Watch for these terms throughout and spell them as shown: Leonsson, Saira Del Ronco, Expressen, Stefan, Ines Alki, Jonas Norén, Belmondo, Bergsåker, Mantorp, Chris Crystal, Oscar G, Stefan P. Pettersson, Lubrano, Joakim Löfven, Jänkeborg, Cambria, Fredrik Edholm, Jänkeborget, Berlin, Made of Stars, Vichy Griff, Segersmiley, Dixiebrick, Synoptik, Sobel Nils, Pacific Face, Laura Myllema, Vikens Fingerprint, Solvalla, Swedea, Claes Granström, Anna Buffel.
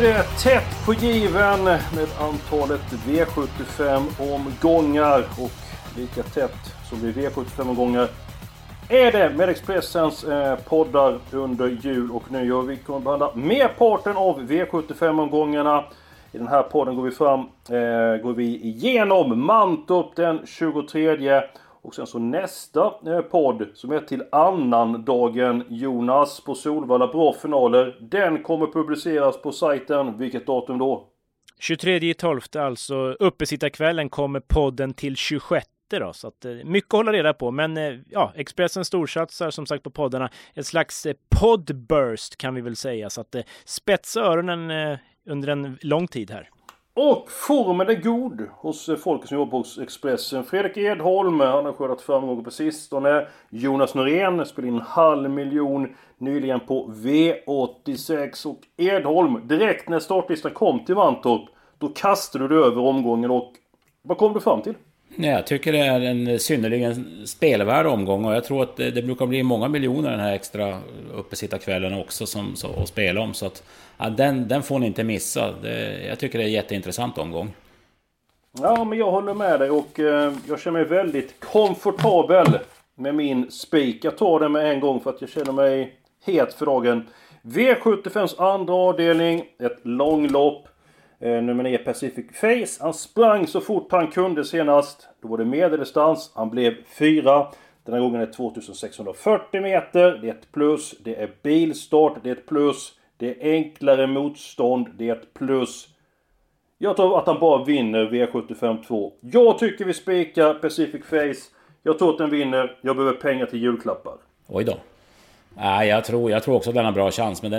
Det är tätt på given med antalet V75-omgångar och lika tätt som det är V75-omgångar är det med Expressens poddar under jul och nyår. Vi kommer behandla merparten av V75-omgångarna. I den här podden går vi igenom Mantorp den 23 och sen så nästa podd som är till annan dagen Jonas på Solvalla bra finaler. Den kommer publiceras på sajten. Vilket datum då? 23.12, alltså uppesittarkvällen kommer podden till 26. Då, så att, mycket att hålla reda på, men ja, Expressen storsatsar som sagt på poddarna. Ett slags podburst kan vi väl säga, så att spetsa öronen under en lång tid här. Och formen är god hos folk som jobbar hos Expressen. Fredrik Edholm, han har skördat framgångar på sistone. Jonas Norén spelade in 500 000 nyligen på V86. Och Edholm, direkt när startlistan kom till Mantorp, då kastade du över omgången. Och vad kom du fram till? Jag tycker det är en synnerligen spelvärd omgång. Och jag tror att det brukar bli många miljoner den här extra uppesittarkvällen också att spela om. Så att, ja, den får ni inte missa. Jag tycker det är en jätteintressant omgång. Ja, men jag håller med dig. Och jag känner mig väldigt komfortabel med min spik. Jag tar den med en gång för att jag känner mig het för dagen. V75s andra avdelning. Ett långlopp. Nummer 9 Pacific Face. Han sprang så fort han kunde senast. Då var det medeldistans. Han blev 4. Den här gången är 2640 meter. Det är ett plus. Det är bilstart. Det är ett plus. Det är enklare motstånd. Det är ett plus. Jag tror att han bara vinner V75-2. Jag tycker vi spikar Pacific Face. Jag tror att den vinner. Jag behöver pengar till julklappar. Oj då. Nej, jag tror också att den har bra chans. Men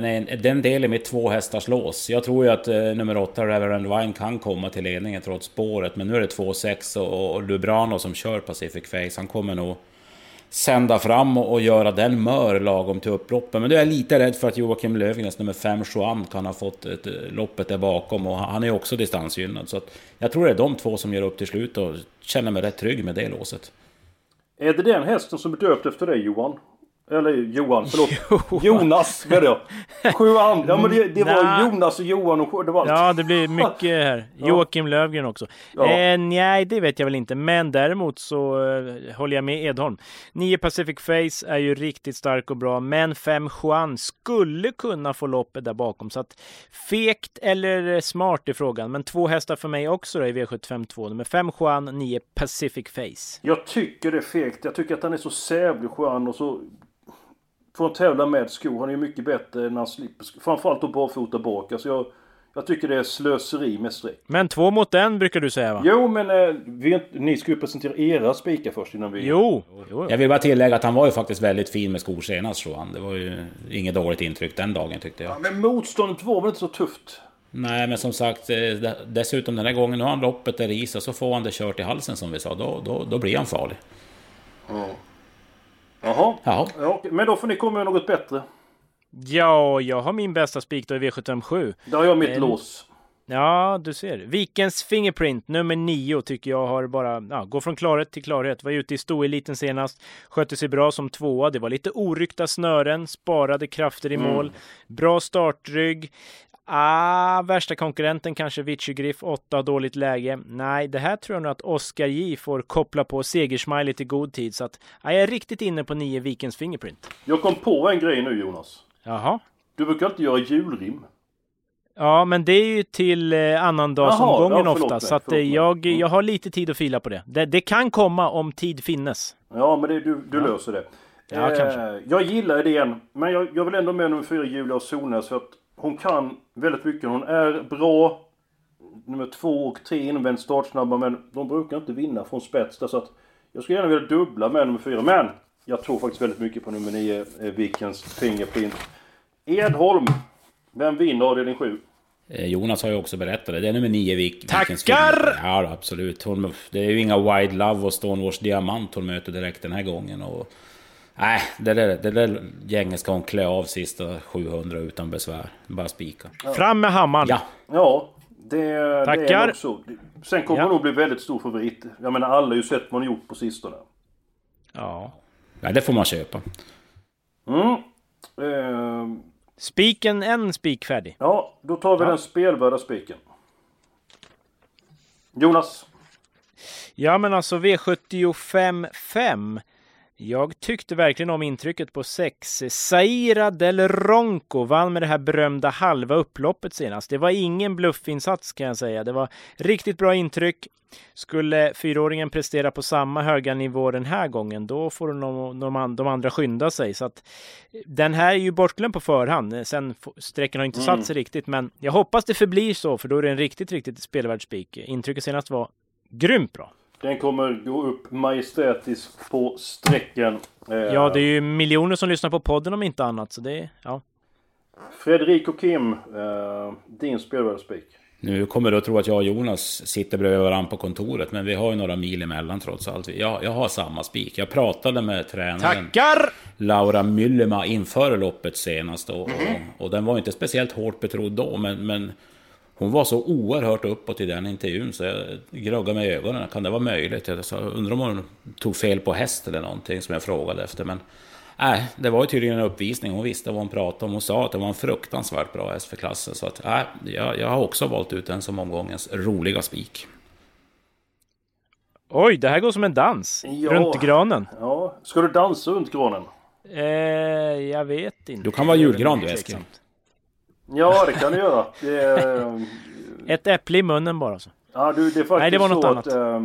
den delen med 2 hästar slås. Jag tror ju att nummer 8 Reverend Wine kan komma till ledningen trots spåret. Men nu är det 2-6 och Lubrano som kör Pacific Face. Han kommer nog sända fram och göra den mör lagom till upploppen. Men då är jag lite rädd för att Joakim Löfven, nummer 5 Joam, kan ha fått loppet där bakom. Och han är ju också distansgynnad. Så att jag tror det är de 2 som gör upp till slut och känner mig rätt trygg med det låset. Är det den hästen som är döpt efter dig, Johan? Eller Johan, förlåt. Jonas, vad är det? Sjuan. Ja, men det var Jonas och Johan och det var allt. Ja, det blir mycket här. Joakim Löfven också. Ja. Nej, det vet jag väl inte. Men däremot så håller jag med Edholm. 9 Pacific Face är ju riktigt stark och bra. Men 5 Juan skulle kunna få loppet där bakom. Så att fekt eller smart i frågan. Men 2 hästar för mig också då i V75-2. Nummer 5 Juan, 9 Pacific Face. Jag tycker det är fekt. Jag tycker att han är så sävlig Juan och så... För att tävla med skor, han är ju mycket bättre när han slipper skor. Framförallt att barfota bak. Alltså jag tycker det är slöseri med streck. Men 2 mot 1 brukar du säga va? Jo, men ni ska ju presentera era spikar först innan vi... Jo. Jag vill bara tillägga att han var ju faktiskt väldigt fin med skor senast, tror han. Det var ju inget dåligt intryck den dagen, tyckte jag. Ja, men motståndet var väl inte så tufft? Nej, men som sagt, dessutom den här gången har han loppet där i så får han det kört i halsen som vi sa. Då blir han farlig. Ja. Jaha, ja. Men då får ni komma med något bättre. Ja, jag har min bästa spik då i V75-7. Där har jag mitt lås. Ja, du ser. Vikens Fingerprint, nummer 9 tycker jag har bara... Ja, gå från klarhet till klarhet. Var ute i stoeliten senast. Skötte sig bra som 2. Det var lite oryckta snören. Sparade krafter i mål. Bra startrygg. Värsta konkurrenten kanske Vichy Griff 8 dåligt läge. Nej, det här tror jag nog att Oscar G får koppla på Segersmiley till god tid. Så att jag är riktigt inne på 9 Vikens Fingerprint. Jag kom på en grej nu, Jonas. Jaha. Du brukar inte göra julrim. Ja, men det är ju till annandagsomgången ofta. Så att jag har lite tid att fila på det. Det kan komma om tid finnes. Ja, men du löser det. Ja, kanske. Jag gillar idén. Men jag vill ändå med nummer 4 Julia och Solnäs för att hon kan väldigt mycket. Hon är bra. Nummer 2 och 3 invänd startsnabba. Men de brukar inte vinna från spets. Så att Jag skulle gärna vilja dubbla med nummer 4, men jag tror faktiskt väldigt mycket på nummer 9, Vikens Fingerprint. Edholm, vem vinner avdelning 7? Jonas har ju också berättat det. Det är nummer 9, Vikens Fingerprint. Ja, absolut. Hon, det är ju inga Wide Love och Stone Wars diamant hon möter direkt den här gången. Och nej, det där gänget ska hon klä av sista 700 utan besvär. Bara spika. Ja. Fram med hammaren. Ja. Det är också. Sen kommer hon nog bli väldigt stor favorit. Jag menar, alla har ju sett vad hon gjort på sistone. Ja. Ja, det får man köpa. Mm. Spiken, en spik färdig. Ja, då tar vi den spelbara spiken. Jonas? Ja, men alltså V75-5. Jag tyckte verkligen om intrycket på 6. Saira Del Ronco vann med det här berömda halva upploppet senast. Det var ingen bluffinsats kan jag säga. Det var riktigt bra intryck. Skulle 4-åringen prestera på samma höga nivå den här gången, då får de andra skynda sig. Så att, den här är ju bortglömd på förhand. Sen sträckan har inte satt sig riktigt, men jag hoppas det förblir så, för då är det en riktigt spelvärldsspik. Intrycket senast var grymt bra. Den kommer gå upp majestätisk på sträckan. Ja, det är ju miljoner som lyssnar på podden om inte annat. Så det, ja. Fredrik och Kim, din spelvärldsspik. Nu kommer du att tro att jag och Jonas sitter bredvid varandra på kontoret. Men vi har ju några mil emellan trots allt. Jag har samma spik. Jag pratade med tränaren Laura Myllema inför loppet senast. Och den var inte speciellt hårt betrodd då. Men hon var så oerhört uppåt i den intervjun så jag groggade mig i ögonen. Kan det vara möjligt? Jag undrar om hon tog fel på häst eller någonting som jag frågade efter. Men det var ju tydligen en uppvisning. Hon visste vad hon pratade om. Hon sa att det var en fruktansvärt bra häst för klassen. Så att, jag har också valt ut den som omgångens roliga spik. Oj, det här går som en dans. Ja. Runt granen. Ja. Ska du dansa runt granen? Jag vet inte. Du kan vara julgran du, Eskil. Ja, det kan du göra. Ett äpple i munnen bara. Så. Ja, du, det är faktiskt. Nej, det var något så annat. Att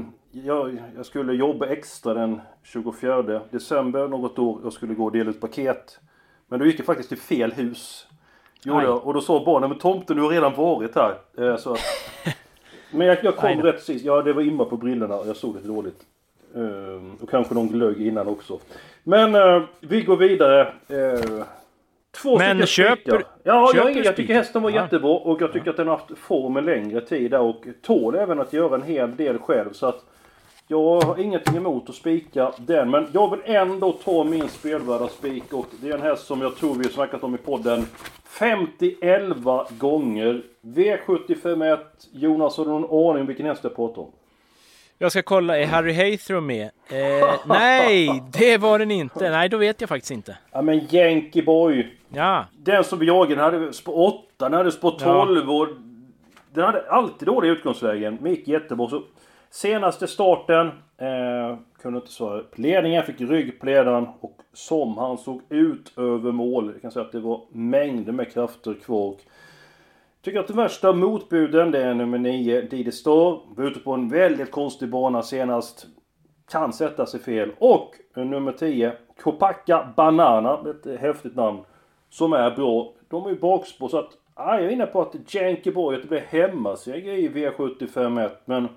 jag skulle jobba extra den 24 december något år. Jag skulle gå och dela ut paket. Men då gick jag faktiskt till fel hus. Och då sa barnen, men tomten, du har redan varit här. Så. Men jag kom rätt sist. Ja, det var imma på brillorna. Jag såg det dåligt. Och kanske någon glögg innan också. Men vi går vidare. Två men köper jag tycker hästen var jättebra och jag tycker att den har haft form en längre tid och tål även att göra en hel del själv, så att jag har ingenting emot att spika den, men jag vill ändå ta min spelvärda spik och det är en häst som jag tror vi har snackat om i podden 50-11 gånger. V75-1, Jonas, har du någon aning vilken häst jag pratar om? Jag ska kolla, är Harry Haythrow med? Nej, det var den inte. Nej, då vet jag faktiskt inte. Ja, men Jänkeborg. Ja. Den som jagade hade på 8, den hade på 12 och den hade alltid dålig utgångsvägen. Men gick jättebra. Så senaste starten kunde inte svara. Ledningen fick ryggpledan och som han såg ut över mål. Jag kan säga att det var mängder med krafter kvar. Tycker att det värsta motbuden, det är nummer 9, Didi Stor. Var ute på en väldigt konstig bana senast. Kan sätta sig fel. Och nummer 10, Kopacka Banana. Ett häftigt namn. Som är bra. De är ju bakspår så att... jag är inne på att Jänkeborget blir hemma. Så jag är i V75-1. Men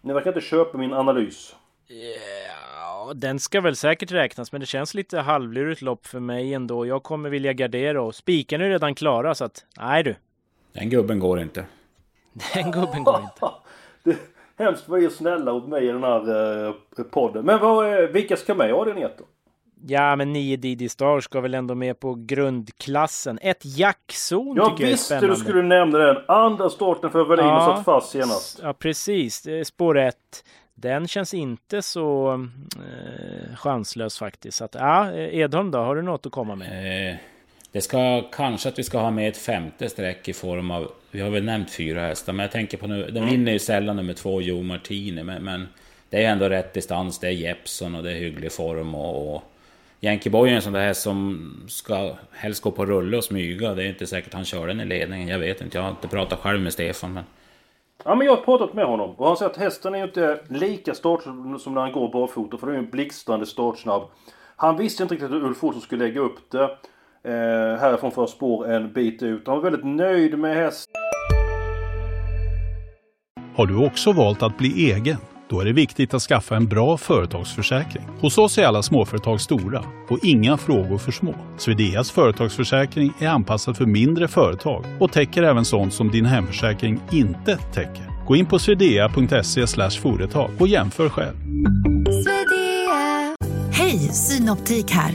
ni verkar inte köpa min analys. Den ska väl säkert räknas, men det känns lite halvlurigt lopp för mig ändå. Jag kommer vilja gardera och spiken är redan klara, så att, nej du. Den gubben går inte. Hemskt vad är snälla åt mig i den här podden. Men vilka ska med? Ja, det är då. Ja, men 9 Didi Star ska väl ändå med på grundklassen. Ett jackzon tycker jag är spännande. Jag visste du skulle nämna den. Andra starten för Berlin och satt fast senast. Ja, precis. Spår 1. Den känns inte så chanslös faktiskt. Så att, Edholm då, har du något att komma med? Det ska kanske att vi ska ha med ett femte sträck i form av, vi har väl nämnt 4 hästar, men jag tänker på nu, den vinner ju sällan nummer 2 Jo Martini, men det är ändå rätt distans, det är Jepson och det är hygglig form och Jänkeborg är en sån där häst som ska helst gå på rulle och smyga, det är inte säkert han kör den i ledningen, jag vet inte, jag har inte pratat själv med Stefan, men ja, men jag har pratat med honom och han säger att hästen är ju inte lika start som när han går barfota, för det är ju en blixtrande startsnabb. Han visste inte riktigt att Ulf Olsson skulle lägga upp det härifrån för spår en bit ut. Han var väldigt nöjd med hästen. Har du också valt att bli egen? Då är det viktigt att skaffa en bra företagsförsäkring. Hos oss är alla småföretag stora och inga frågor för små. Swedeas företagsförsäkring är anpassad för mindre företag och täcker även sånt som din hemförsäkring inte täcker. Gå in på swedea.se/företag och jämför själv. Swedea. Hej, Synoptik här.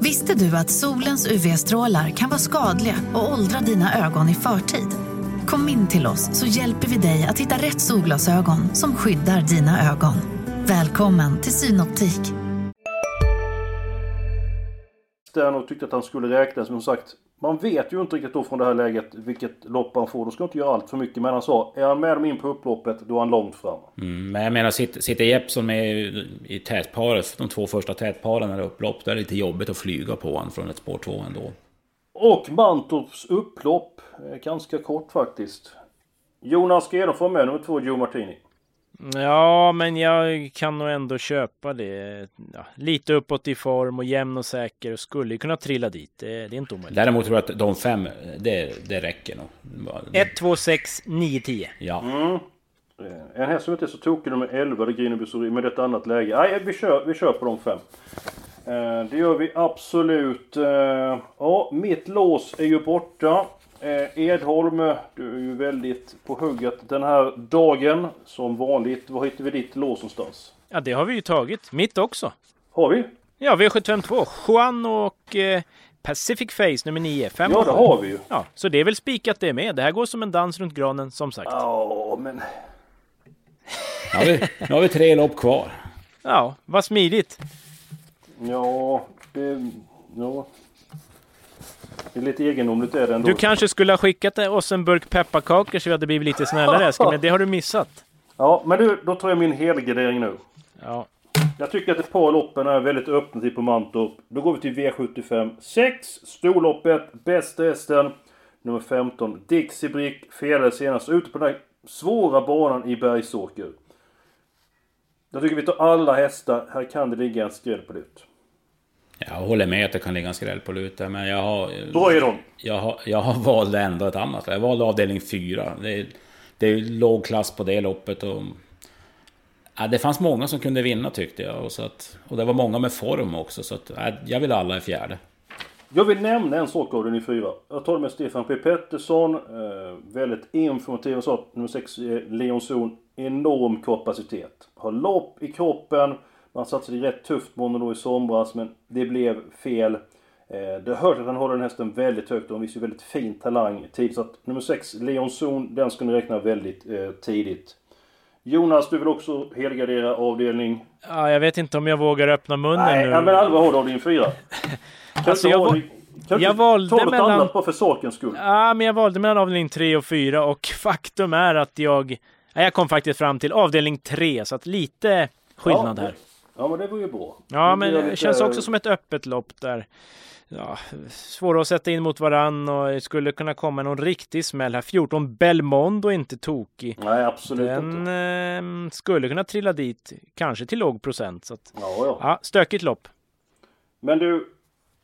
Visste du att solens UV-strålar kan vara skadliga och åldra dina ögon i förtid? Kom in till oss så hjälper vi dig att hitta rätt solglasögon som skyddar dina ögon. Välkommen till Synoptik. Stjärnor tyckte att han skulle räkna, som sagt. Man vet ju inte riktigt då från det här läget vilket lopp han får. Då ska inte göra allt för mycket. Men han sa, är han med dem in på upploppet, då är han långt fram. Mm, men jag menar, sitter Jeppsson med i tätparet, de två första tätparen när det är upplopp, där är det lite jobbigt att flyga på han från ett spår 2 ändå. Och Mantorps upplopp, ganska kort faktiskt. Jonas G får med nummer 2, Jo Martini. Ja, men jag kan nog ändå köpa det. Ja, lite uppåt i form och jämn och säker och skulle ju kunna trilla dit. Det är inte omöjligt. Däremot tror jag att de 5, det räcker nog. 1, 2, 6, 9, 10. Ja. Mm. En häst som inte är så tokig nummer 11, det är Grinobussori, men det är ett annat läge. Nej, vi kör på de 5. Det gör vi absolut. Ja, mitt lås är ju borta. Edholm, du är ju väldigt på hugget den här dagen som vanligt. Var hittar vi ditt lås någonstans? Ja, det har vi ju tagit. Mitt också. Har vi? Ja, V752. Juan och Pacific Face nummer 9. 5. Ja, det har vi ju. Ja, så det är väl spikat det med. Det här går som en dans runt granen, som sagt. Ja, men... Nu har vi 3 lopp kvar. Ja, vad smidigt. Ja. Det är lite egendomligt är det ändå. Du kanske skulle ha skickat oss en burk pepparkakor så vi hade blivit lite snällare, Eskil, men det har du missat. Ja, men du, då tar jag min helgardering nu. Ja. Jag tycker att ett par loppen är väldigt öppna till på Mantorp. Då går vi till V75 6, storloppet, bästa hästen, nummer 15, Dixiebrick, felade senast ute på den här svåra banan i Bergsåker. Jag tycker vi tar alla hästar, här kan det ligga en skräll på lut. Jag håller med att det kan ligga en skräll på lut, men jag har valt ändå ett annat. Jag valde avdelning 4. Det är låg klass på det loppet och ja, det fanns många som kunde vinna tyckte jag och det var många med form också så att, ja, jag vill alla i fjärde. Jag vill nämna en sak av den i 4. Jag tar med Stefan P. Pettersson, väldigt informativ och så. Nummer 6 Leonsson, enorm kapacitet. Har lopp i kroppen. Man satt sig rätt tufft Mondo i somras, men det blev fel. Det hörde att han håller den hästen väldigt högt och han visar väldigt fin talang tid. Så att nummer 6 Leonsson, den ska ni räkna väldigt tidigt. Jonas, du vill också helgardera avdelning? Ja, jag vet inte om jag vågar öppna munnen. Nej, nu. Nej, men allvar har du avdelning 4. Alltså, jag valde mellan på för sakens skull. Ja, men jag valde mellan avdelning 3 och 4 och faktum är att jag kom faktiskt fram till avdelning 3 så att lite skillnad här. Ja, men det var ju bra. Ja, men det känns också som ett öppet lopp där. Ja, svåra att sätta in mot varann och skulle kunna komma någon riktig smäll här. 14 Belmondo inte tokig. Nej, absolut inte. Den skulle kunna trilla dit, kanske till låg procent. Så att, ja, stökigt lopp. Men du,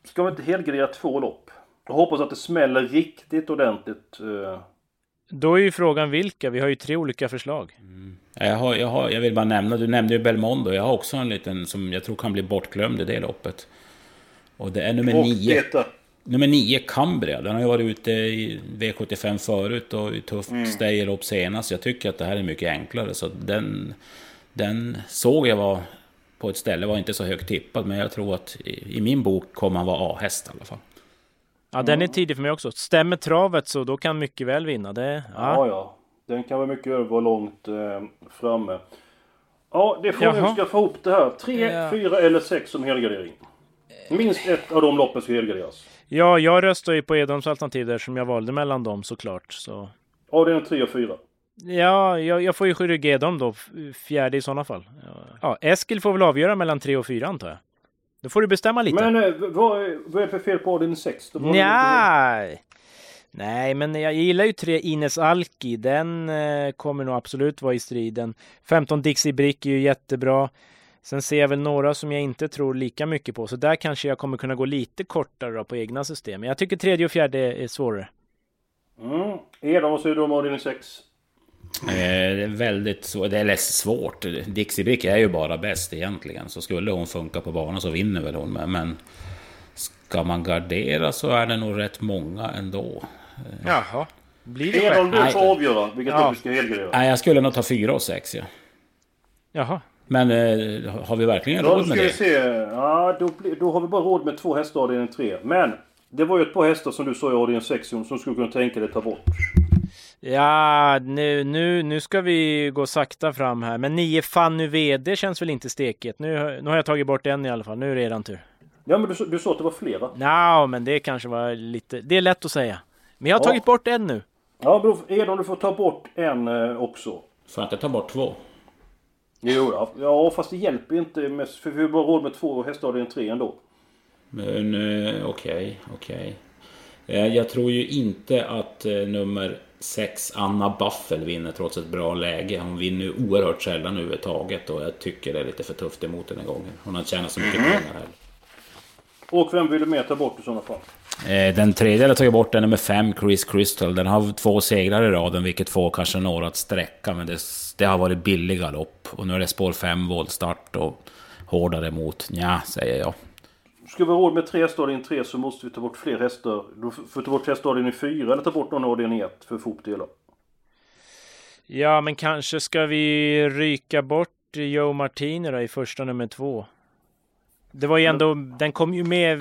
ska vi inte helgardera 2 lopp? Jag hoppas att det smäller riktigt ordentligt. Då är ju frågan vilka. Vi har ju 3 olika förslag. Mm. Jag vill bara nämna, du nämnde ju Belmondo. Jag har också en liten som jag tror kan bli bortglömd i det loppet. Och det är nummer 9. Nummer 9 Cambria. Den har ju varit ute i V75 förut och i tufft stejlopp senast. Jag tycker att det här är mycket enklare. Så den såg jag var på ett ställe, var inte så högt tippad. Men jag tror att i min bok kommer han vara A-häst i alla fall. Ja, den är tidig för mig också. Stämmer travet så då kan mycket väl vinna. Det, ja. Den kan vara mycket över långt framme. Ja, det får vi ska få ihop det här. 3, 4 eller 6 som helgardering. Minst ett av de loppen ska helgarderas. Ja, jag röstar ju på Edholms alternativ där som jag valde mellan dem såklart. Så. Ja, det är 3 och 4. Ja, jag får ju skydda Edholm då. 4:e i sådana fall. Ja, Eskil får väl avgöra mellan 3 och 4 antar jag. Då får du bestämma lite. Men vad är för fel på den 6? Nej, men jag gillar ju 3 Ines Alki. Den kommer nog absolut vara i striden. 15 Dixiebrick är ju jättebra. Sen ser jag väl några som jag inte tror lika mycket på. Så där kanske jag kommer kunna gå lite kortare då på egna system. Men jag tycker 3:e och 4:e är svårare. Edholm, vad säger du om avdelning 6? Det är väldigt svårt, det är svårt. Dixiebrick är ju bara bäst egentligen, så skulle hon funka på banan så vinner väl hon, men ska man gardera så är det nog rätt många ändå. Jaha. Blir det Edholm du får avgöra vilket du ska helgardera? Nej, jag skulle nog ta 4 och 6. Ja. Jaha. Men har vi verkligen råd med det? Se. Ja, då har vi bara råd med 2 hästar i avdelning 3. Men det var ju ett par hästar som du sa i avdelning 6 som skulle kunna tänka dig ta bort. Ja, nu ska vi gå sakta fram här. Men 9 Fanny VD känns väl inte stekigt. Nu har jag tagit bort en i alla fall. Nu är det redan tur. Ja, men du sa att det var flera. Nej, men det kanske var lite... Det är lätt att säga. Men jag har tagit bort en nu. Ja, bror Edholm, du får ta bort en också. Så att jag tar bort 2. Jo, ja, fast det hjälper inte med, för vi har bara råd med 2 hästar och en 3 ändå. Men okej. Jag tror ju inte att nummer 6 Anna Buffel vinner trots ett bra läge. Hon vinner ju oerhört sällan överhuvudtaget och jag tycker det är lite för tufft emot den här gången. Hon har tjänat så mycket pengar här. Och vem vill du med ta bort i sådana fall? Den tredje jag tar bort är nummer 5 Chris Crystal. Den har 2 segrar i raden, vilket får kanske några att sträcka, men det har varit billiga lopp. Och nu är det spår 5 våldstart och hårdare mot. Ja, säger jag. Ska vi ha råd med 3 hästar i 3 så måste vi ta bort fler hästar. Då får vi ta bort hästar i 4 eller ta bort någon ordning i 1 för fotdelar. Ja, men kanske ska vi ryka bort Jo Martini då i första nummer 2. Det var ju ändå, den kom ju med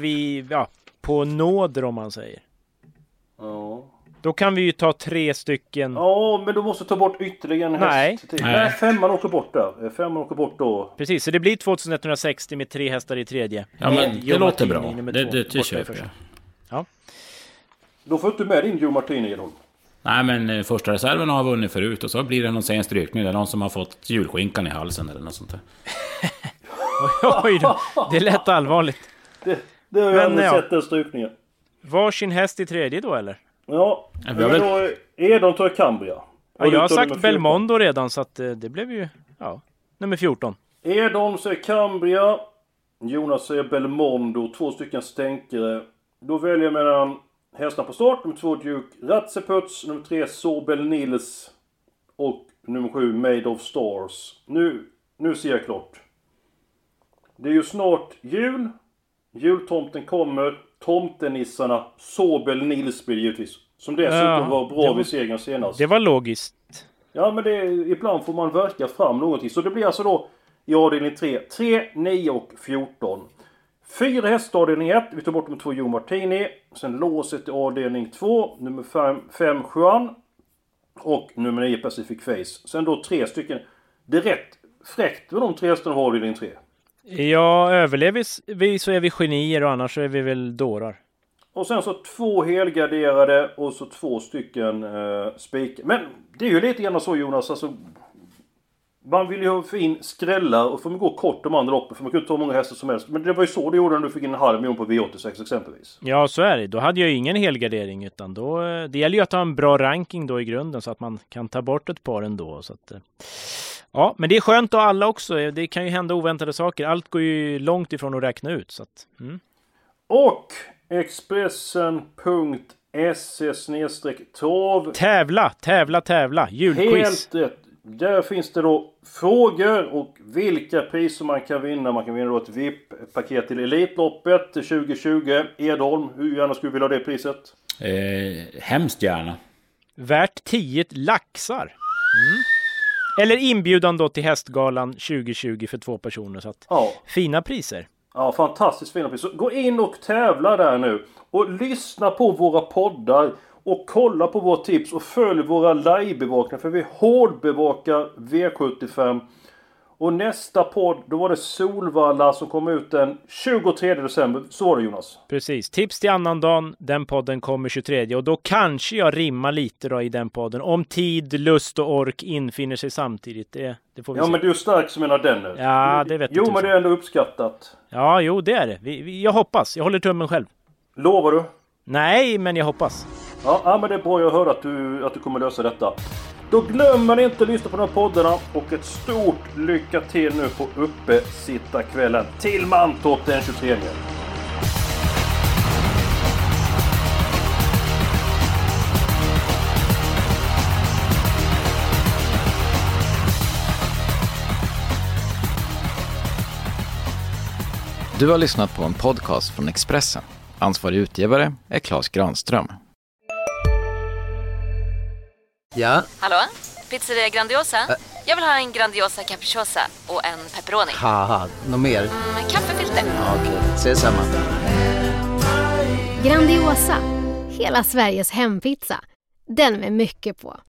på nåder om man säger. Ja. Då kan vi ju ta 3 stycken. Ja, men då måste ta bort ytterligare en häst. Nej, 5 åker bort där. 5 åker bort då. Precis, så det blir 2160 med 3 hästar i tredje. Ja, men det låter bra. Det köper jag. Ja. Då får du med din Jo Martini då. Nej, men första reserven har vunnit förut och så blir det någon sen strykning. Det är någon som har fått julskinkan i halsen eller något sånt där. Oj då, det är lätt allvarligt. Det har jag aldrig sett den strykningen. Varsin häst i tredje då eller? Ja, men då Edholm tar Cambria. Ja, jag har sagt Belmondo redan så att det blev ju nummer 14. Edholm säger Cambria. Jonas säger Belmondo. 2 stycken stänkare. Då väljer jag mellan hästarna på start. Nummer 2 Duke Ratseputs. Nummer 3 Sobel Nils. Och nummer 7 Made of Stars. Nu ser jag klart. Det är ju snart jul. Jultomten kommer. Tomtenissarna. Sobel Nils blir givetvis. Som dessutom var bra vid segern senast. Det var logiskt. Ja, men ibland får man verka fram någonting. Så det blir alltså då i avdelning 3, 9 och 14. 4 hästar i avdelning 1. Vi tar bort de 2 Jo Martini. Sen låset i avdelning 2. Nummer 5 Juan. Och nummer 9 Pacific Face. Sen då 3 stycken. Det är rätt fräckt med de 3 hästarna i avdelning 3. Ja, överlever vi så är vi genier och annars så är vi väl dårar. Och sen så 2 helgarderade och så 2 stycken spik. Men det är ju lite grann så Jonas, alltså, man vill ju få in skrällar och får man gå kort de andra loppen för man kunde ta många hästar som helst. Men det var ju så det gjorde när du fick in en halv miljon på V86 exempelvis. Ja, så är det. Då hade jag ju ingen helgardering utan då, det gäller ju att ha en bra ranking då i grunden så att man kan ta bort ett par ändå så att... Ja, men det är skönt och alla också. Det kan ju hända oväntade saker. Allt går ju långt ifrån att räkna ut. Så att, Och Expressen.se/trav. Tävla. Julquiz. Helt rätt. Där finns det då frågor och vilka priser man kan vinna. Man kan vinna då ett VIP-paket till Elitloppet 2020. Edholm, hur gärna skulle du vilja ha det priset? Hemskt gärna. Värt 10 laxar. Eller inbjudan då till hästgalan 2020 för 2 personer. Så att fina priser. Ja, fantastiskt fina priser. Så gå in och tävla där nu. Och lyssna på våra poddar. Och kolla på våra tips. Och följ våra livebevakningar. För vi hårdbevakar V75. Och nästa podd, då var det Solvalla som kom ut den 23 december. Så var det Jonas. Precis. Tips till annan dagen. Den podden kommer 23. Och då kanske jag rimmar lite då i den podden. Om tid, lust och ork infinner sig samtidigt. Det får vi se. Men du är stark som menar den nu. Ja, det vet jag. Jo, men det är ändå uppskattat. Ja, det är det. Jag hoppas. Jag håller tummen själv. Lovar du? Nej, men jag hoppas. Ja, men det är bra jag hör att du kommer lösa detta. Då glömmer ni inte att lyssna på de här poddarna och ett stort lycka till nu på uppesittarkvällen till Mantorp den 23. Du har lyssnat på en podcast från Expressen. Ansvarig utgivare är Claes Granström. Ja? Hallå? Pizzeria Grandiosa? Jag vill ha en Grandiosa capricciosa och en pepperoni. Haha, något mer? Kaffefilter. Ja, okej, ses samma. Grandiosa, hela Sveriges hempizza. Den med mycket på.